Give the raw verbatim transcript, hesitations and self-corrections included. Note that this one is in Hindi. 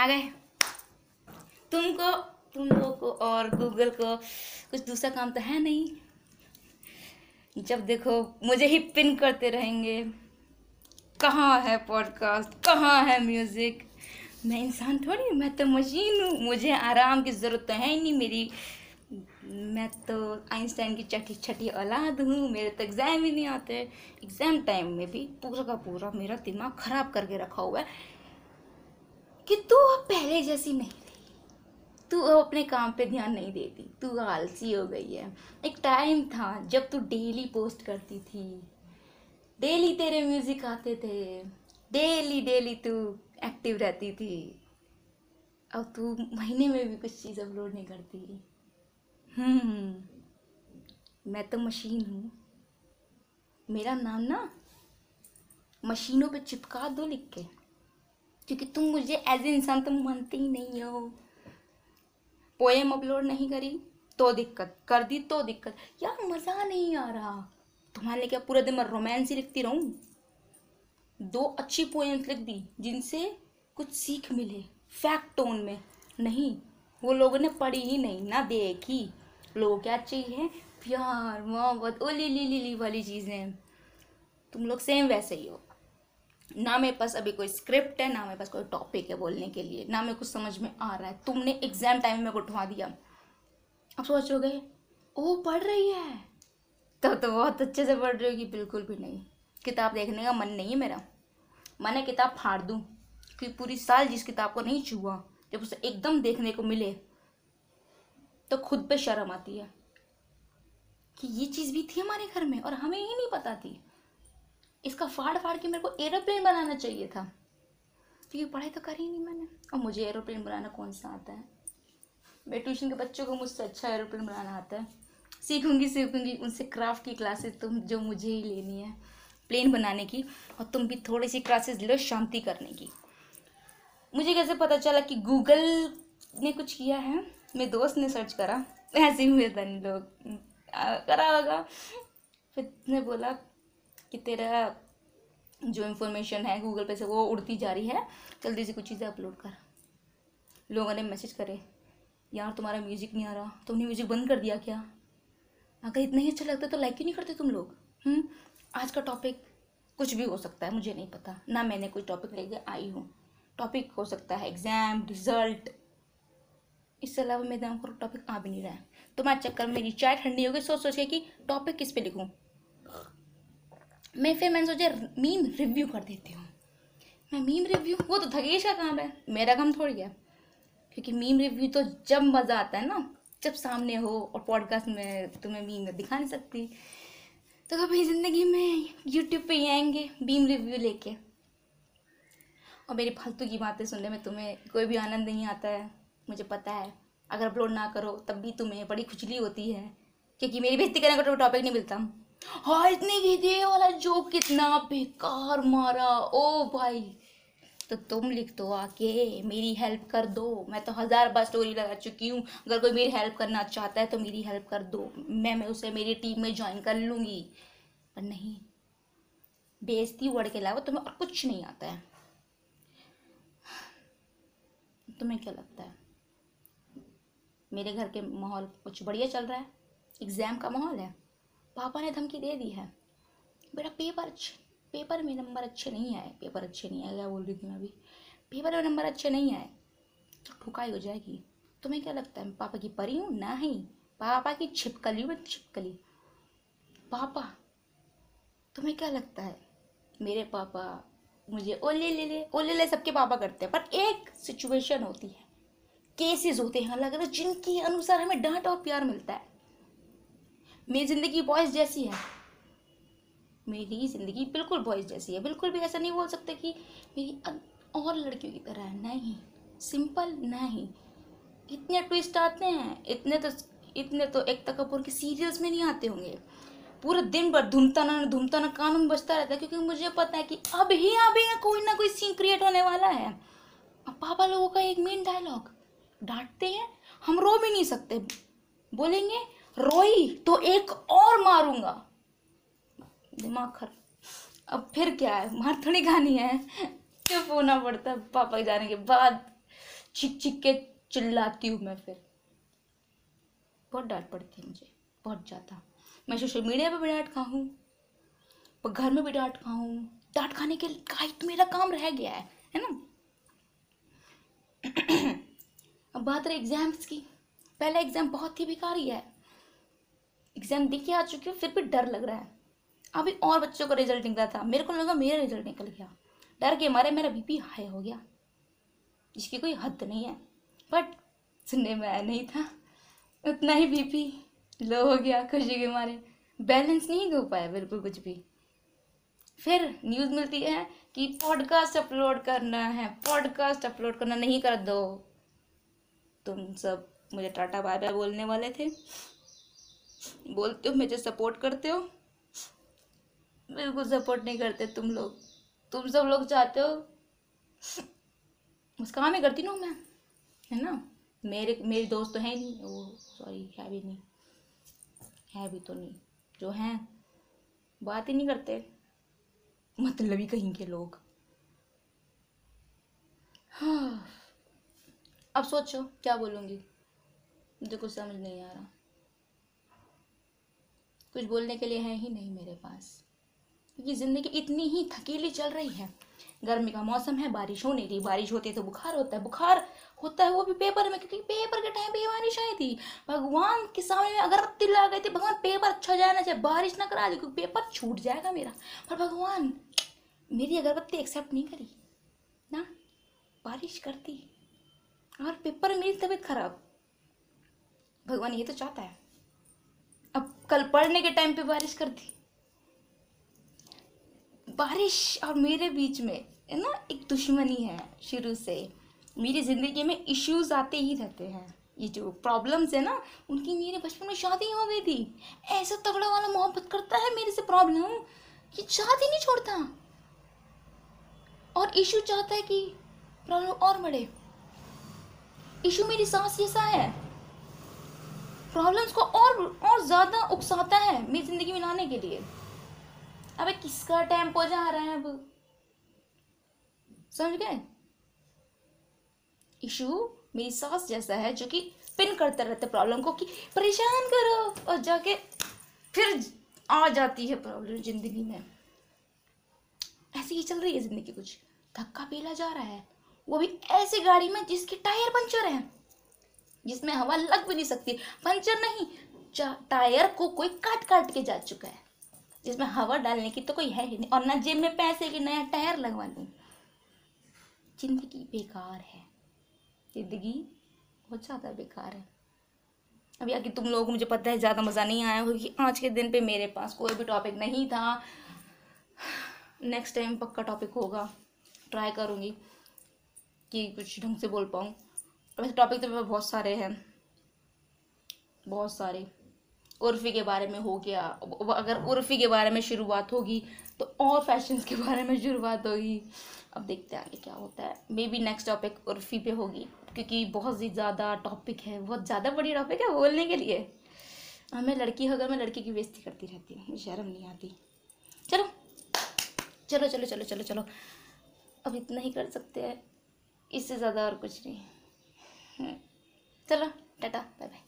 आ गए। तुमको तुम लोगों को और गूगल को कुछ दूसरा काम तो है नहीं, जब देखो मुझे ही पिन करते रहेंगे। कहाँ है पॉडकास्ट, कहाँ है म्यूज़िक। मैं इंसान थोड़ी, मैं तो मशीन हूँ। मुझे आराम की ज़रूरत तो है ही नहीं। मेरी मैं तो आइंस्टाइन की छठी छठी औलाद हूँ। मेरे तो एग्ज़ाम ही नहीं आते। एग्ज़ाम टाइम में भी पूरा का पूरा मेरा दिमाग ख़राब करके रखा हुआ है कि तू अब पहले जैसी नहीं रही, तू अब अपने काम पे ध्यान नहीं देती, तू आलसी हो गई है। एक टाइम था जब तू डेली पोस्ट करती थी, डेली तेरे म्यूज़िक आते थे, डेली डेली तू एक्टिव रहती थी। अब तू महीने में भी कुछ चीज़ अपलोड नहीं करती। हम्म मैं तो मशीन हूँ। मेरा नाम ना मशीनों पे चिपका दो लिख के, क्योंकि तुम मुझे एज ए इंसान तुम मानते ही नहीं हो। पोएम अपलोड नहीं करी तो दिक्कत, कर दी तो दिक्कत। यार मज़ा नहीं आ रहा। तुम्हारे क्या पूरा दिन मैं रोमांस ही लिखती रहूँ? दो अच्छी पोएम्स लिख दी जिनसे कुछ सीख मिले, फैक्ट टोन में नहीं। वो लोगों ने पढ़ी ही नहीं ना देखी। लोगों क्या चाहिए? प्यार, मोहब्बत, ओ ली ली ली ली वाली चीज़ें। तुम लोग सेम वैसे ही हो। ना मेरे पास अभी कोई स्क्रिप्ट है, ना मेरे पास कोई टॉपिक है बोलने के लिए, ना मेरे को समझ में आ रहा है। तुमने एग्ज़ाम टाइम में उठवा दिया। अब सोचोगे ओ पढ़ रही है तब तो, तो बहुत अच्छे से पढ़ रही होगी। बिल्कुल भी नहीं। किताब देखने का मन नहीं है मेरा। मन है किताब फाड़ दूँ, क्योंकि पूरी साल जिस किताब को नहीं छुआ जब उसे एकदम देखने को मिले तो खुद पे शर्म आती है कि ये चीज़ भी थी हमारे घर में और हमें ही नहीं पता थी। इसका फाड़ फाड़ के मेरे को एरोप्लेन बनाना चाहिए था, क्योंकि पढ़ाई तो करी नहीं मैंने। और मुझे एरोप्लेन बनाना कौन सा आता है? मेरे ट्यूशन के बच्चों को मुझसे अच्छा एरोप्लेन बनाना आता है। सीखूंगी सीखूंगी उनसे क्राफ्ट की क्लासेस तुम जो मुझे ही लेनी है प्लेन बनाने की, और तुम भी थोड़ी सी क्लासेस लो शांति करने की। मुझे कैसे पता चला कि गूगल ने कुछ किया है? मेरे दोस्त ने सर्च करा, ऐसे ही हुए धन लोग करा होगा। फिर उसने बोला कि तेरा जो इन्फॉर्मेशन है गूगल पे से वो उड़ती जा रही है, जल्दी से कुछ चीज़ें अपलोड कर। लोगों ने मैसेज करे, यार तुम्हारा म्यूज़िक नहीं आ रहा, तुमने म्यूज़िक बंद कर दिया क्या? अगर इतना ही अच्छा लगता है तो लाइक क्यों नहीं करते तुम लोग? हम आज का टॉपिक कुछ भी हो सकता है, मुझे नहीं पता ना। मैंने कोई टॉपिक लेके आई हूँ। टॉपिक हो सकता है एग्ज़ाम, रिज़ल्ट, इससे अलावा मेरे दिमाग पर टॉपिक आ भी नहीं रहा है। तुम्हारे चक्कर में मेरी चाय ठंडी हो गई सोच सोच के कि टॉपिक किस पे लिखूँ। मैं फिर मैंने सोचा मीम रिव्यू कर देती हूँ। मैं मीम रिव्यू, वो तो धगेश का काम है, मेरा काम थोड़ी है। क्योंकि मीम रिव्यू तो जब मज़ा आता है ना, जब सामने हो। और पॉडकास्ट में तुम्हें मीम दिखा नहीं सकती, तो कभी ज़िंदगी में यूट्यूब पे ही आएंगे मीम रिव्यू लेके। और मेरी फालतू की बातें सुनने में तुम्हें कोई भी आनंद नहीं आता है, मुझे पता है। अगर अपलोड ना करो तब भी तुम्हें बड़ी खुजली होती है, क्योंकि मेरी बेइज्जती करने का टॉपिक नहीं मिलता। हाँ इतने गिदे वाला जो कितना बेकार मारा, ओ भाई। तो तुम लिख दो आके, मेरी हेल्प कर दो। मैं तो हज़ार बार स्टोरी लगा चुकी हूँ। अगर कोई मेरी हेल्प करना चाहता है तो मेरी हेल्प कर दो, मैं मैं उसे मेरी टीम में ज्वाइन कर लूँगी। पर नहीं, बेइज्जती वर्ड के अलावा तुम्हें और कुछ नहीं आता है। तुम्हें क्या लगता है मेरे घर के माहौल कुछ बढ़िया चल रहा है? एग्ज़ाम का माहौल है, पापा ने धमकी दे दी है, बेटा पेपर पेपर में नंबर अच्छे नहीं आए, पेपर अच्छे नहीं आए क्या बोल रही थी मैं अभी, पेपर में नंबर अच्छे नहीं आए तो ठुकाई हो जाएगी। तुम्हें क्या लगता है मैं पापा की परी हूँ? ना ही पापा की छिपकली हूँ मैं, छिपकली। पापा, तुम्हें क्या लगता है मेरे पापा मुझे ओले ले ले ओले ले सबके पापा करते हैं, पर एक सिचुएशन होती है, केसेस होते हैं अलग अलग, जिनके अनुसार हमें डांट और प्यार मिलता है। मेरी ज़िंदगी बॉयज़ जैसी है, मेरी ज़िंदगी बिल्कुल बॉयज़ जैसी है। बिल्कुल भी ऐसा नहीं बोल सकते कि मेरी और लड़कियों की तरह है, नहीं। सिंपल, नहीं। इतने ट्विस्ट आते हैं, इतने तो इतने तो एकता कपूर के सीरियल्स में नहीं आते होंगे। पूरा दिन भर धूमता ना धूमता ना कानून बजता रहता है, क्योंकि मुझे पता है कि अब ही अब ही कोई ना कोई सीन क्रिएट होने वाला है। अब पापा लोगों का एक मेन डायलॉग, डांटते हैं हम रो भी नहीं सकते, बोलेंगे रोई तो एक और मारूंगा। दिमाग खर। अब फिर क्या है, मार थोड़ी कहानी है, क्यों होना पड़ता है पापा जाने के बाद। चीख चीख के चिल्लाती हूँ मैं। फिर बहुत डांट पड़ती है मुझे, बहुत ज़्यादा। मैं सोशल मीडिया पर भी डांट खाऊँ, पर घर में भी डांट खाऊँ। डांट खाने के लायक मेरा काम रह गया है, है ना। अब बात रही एग्ज़ाम्स की। पहला एग्ज़ाम बहुत ही बेकारी है। एग्ज़ाम देखिए आ चुकी है, फिर भी डर लग रहा है। अभी और बच्चों का रिजल्ट निकला था, मेरे को लगा मेरा रिजल्ट निकल गया। डर के मारे मेरा बीपी हाई हो गया, जिसकी कोई हद नहीं है। बट सुनने में आया नहीं था, उतना ही बीपी लो हो गया खुशी के मारे। बैलेंस नहीं हो पाया बिल्कुल कुछ भी। फिर न्यूज़ मिलती है कि पॉडकास्ट अपलोड करना है, पॉडकास्ट अपलोड करना नहीं कर दो। तुम सब मुझे टाटा बाय बाय बोलने वाले थे, बोलते हो, मुझे सपोर्ट करते हो। बिल्कुल सपोर्ट नहीं करते तुम लोग। तुम सब लोग चाहते हो मुस्कान में करती ना मैं, है ना। मेरे मेरे दोस्त तो हैं नहीं, वो सॉरी है भी नहीं, है भी तो नहीं। जो हैं बात ही नहीं करते, मतलब ही कहीं के लोग। हाँ, अब सोचो क्या बोलूँगी, मुझे कुछ समझ नहीं आ रहा। कुछ बोलने के लिए है ही नहीं मेरे पास, क्योंकि ज़िंदगी इतनी ही थकीली चल रही है। गर्मी का मौसम है, बारिश हो नहीं रही। बारिश होती है तो बुखार होता है, बुखार होता है वो भी पेपर में, क्योंकि पेपर के टाइम पे बारिश आई थी। भगवान के सामने में अगर तिल्ला गए थे, भगवान पेपर अच्छा जाना चाहिए, बारिश ना करा दे, क्योंकि पेपर छूट जाएगा मेरा। पर भगवान मेरी अगरबत्ती एक्सेप्ट नहीं करी ना, बारिश करती और पेपर में मेरी तबीयत खराब। भगवान ये तो चाहता है। अब कल पढ़ने के टाइम पे बारिश कर दी। बारिश और मेरे बीच में है ना एक दुश्मनी है शुरू से। मेरी ज़िंदगी में इश्यूज़ आते ही रहते हैं। ये जो प्रॉब्लम्स है ना, उनकी मेरे बचपन में शादी हो गई थी। ऐसा तगड़ा वाला मोहब्बत करता है मेरे से, प्रॉब्लम कि शादी नहीं छोड़ता, और इशू चाहता है कि प्रॉब्लम और बढ़े। इशू मेरी सास जैसा है, प्रॉब्लम्स को और और ज़्यादा उकसाता है मेरी ज़िंदगी में लाने के लिए। अबे किसका टेम्पो जा रहा है, अब समझ गए। इशू मेरी सास जैसा है, जो कि पिन करते रहते प्रॉब्लम को कि परेशान करो, और जाके फिर आ जाती है प्रॉब्लम ज़िंदगी में। ऐसी ही चल रही है ज़िंदगी। कुछ धक्का पेला जा रहा है, वो भी ऐसी गाड़ी में जिसके टायर पंचर है, जिसमें हवा लग भी नहीं सकती। पंचर नहीं, टायर को कोई काट काट के जा चुका है, जिसमें हवा डालने की तो कोई है ही नहीं। और ना जेब में पैसे कि नया टायर लगवा लूँ। जिंदगी बेकार है, जिंदगी बहुत ज़्यादा बेकार है। अब यार कि तुम लोगों को मुझे पता है ज़्यादा मज़ा नहीं आया होगी। आज के दिन पे मेरे पास कोई भी टॉपिक नहीं था। नेक्स्ट टाइम पक्का टॉपिक होगा, ट्राई करूँगी कि कुछ ढंग से बोल पाऊँ। वैसे टॉपिक तो मेरे पास बहुत सारे हैं, बहुत सारे। उर्फ़ी के बारे में हो गया। अगर उर्फ़ी के बारे में शुरुआत होगी तो और फैशंस के बारे में शुरुआत होगी। अब देखते हैं आगे क्या होता है। Maybe next topic Urfi पे होगी, क्योंकि बहुत ही ज़्यादा टॉपिक है, बहुत ज़्यादा बड़ी टॉपिक है बोलने के लिए। हमें लड़की अगर मैं लड़की की बेइज्जती करती रहती हूँ, मुझे शर्म नहीं आती। चलो चलो चलो चलो चलो चलो अब इतना ही कर सकते हैं, इससे ज़्यादा और कुछ नहीं। चलो टाटा बाय बाय।